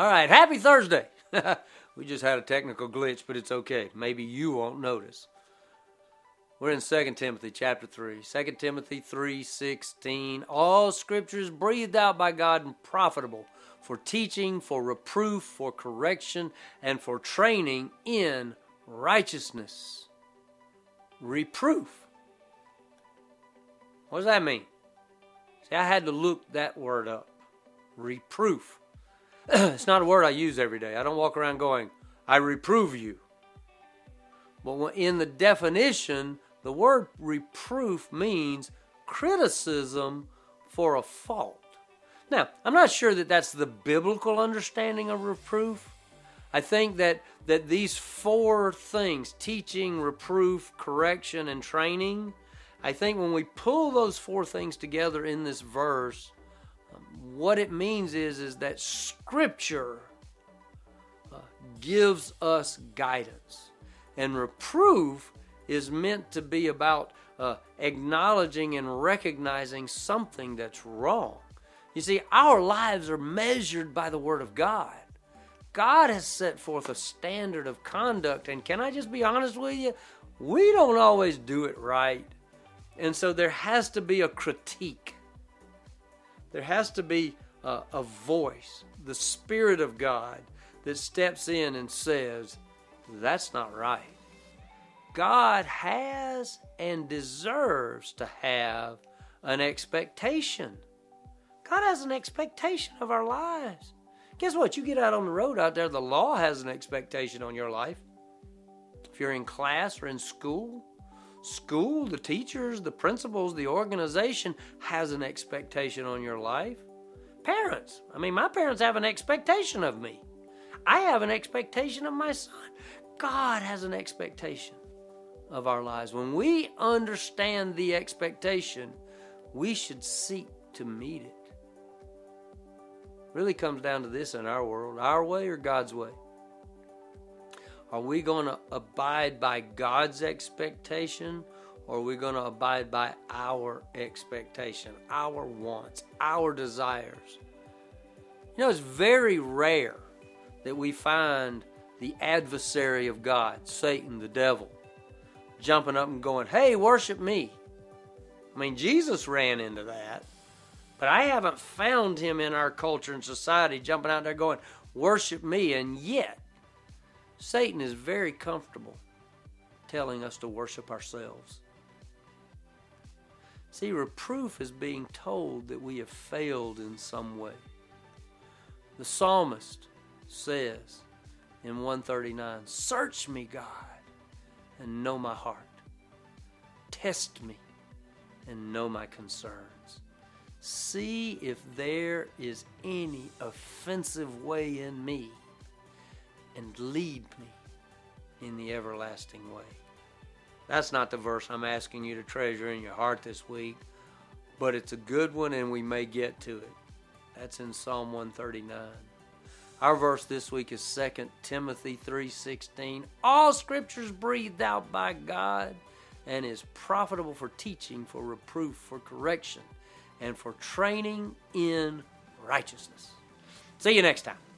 All right, happy Thursday. We just had a technical glitch, but it's okay. Maybe you won't notice. We're in 2 Timothy chapter 3. 2 Timothy 3:16. All scripture is breathed out by God and profitable for teaching, for reproof, for correction, and for training in righteousness. Reproof. What does that mean? See, I had to look that word up. Reproof. It's not a word I use every day. I don't walk around going, I reprove you. But in the definition, the word reproof means criticism for a fault. Now, I'm not sure that that's the biblical understanding of reproof. I think that these four things, teaching, reproof, correction, and training, I think when we pull those four things together in this verse, what it means is that Scripture gives us guidance. And reproof is meant to be about acknowledging and recognizing something that's wrong. You see, our lives are measured by the Word of God. God has set forth a standard of conduct, and can I just be honest with you? We don't always do it right. And so there has to be a critique. There has to be a voice, the Spirit of God, that steps in and says, that's not right. God has and deserves to have an expectation. God has an expectation of our lives. Guess what? You get out on the road out there, the law has an expectation on your life. If you're in class or in school, the teachers, the principals, the organization has an expectation on your life. Parents, my parents have an expectation of me. I have an expectation of my son. God has an expectation of our lives. When we understand the expectation, we should seek to meet it. Really comes down to this in our world, our way or God's way. Are we going to abide by God's expectation, or are we going to abide by our expectation, our wants, our desires? You know, it's very rare that we find the adversary of God, Satan, the devil, jumping up and going, hey, worship me. Jesus ran into that. But I haven't found him in our culture and society jumping out there going, worship me. And yet, Satan is very comfortable telling us to worship ourselves. See, reproof is being told that we have failed in some way. The psalmist says in 139, search me, God, and know my heart. Test me and know my concerns. See if there is any offensive way in me, and lead me in the everlasting way. That's not the verse I'm asking you to treasure in your heart this week, but it's a good one and we may get to it. That's in Psalm 139. Our verse this week is 2 Timothy 3:16. All scripture is breathed out by God and is profitable for teaching, for reproof, for correction, and for training in righteousness. See you next time.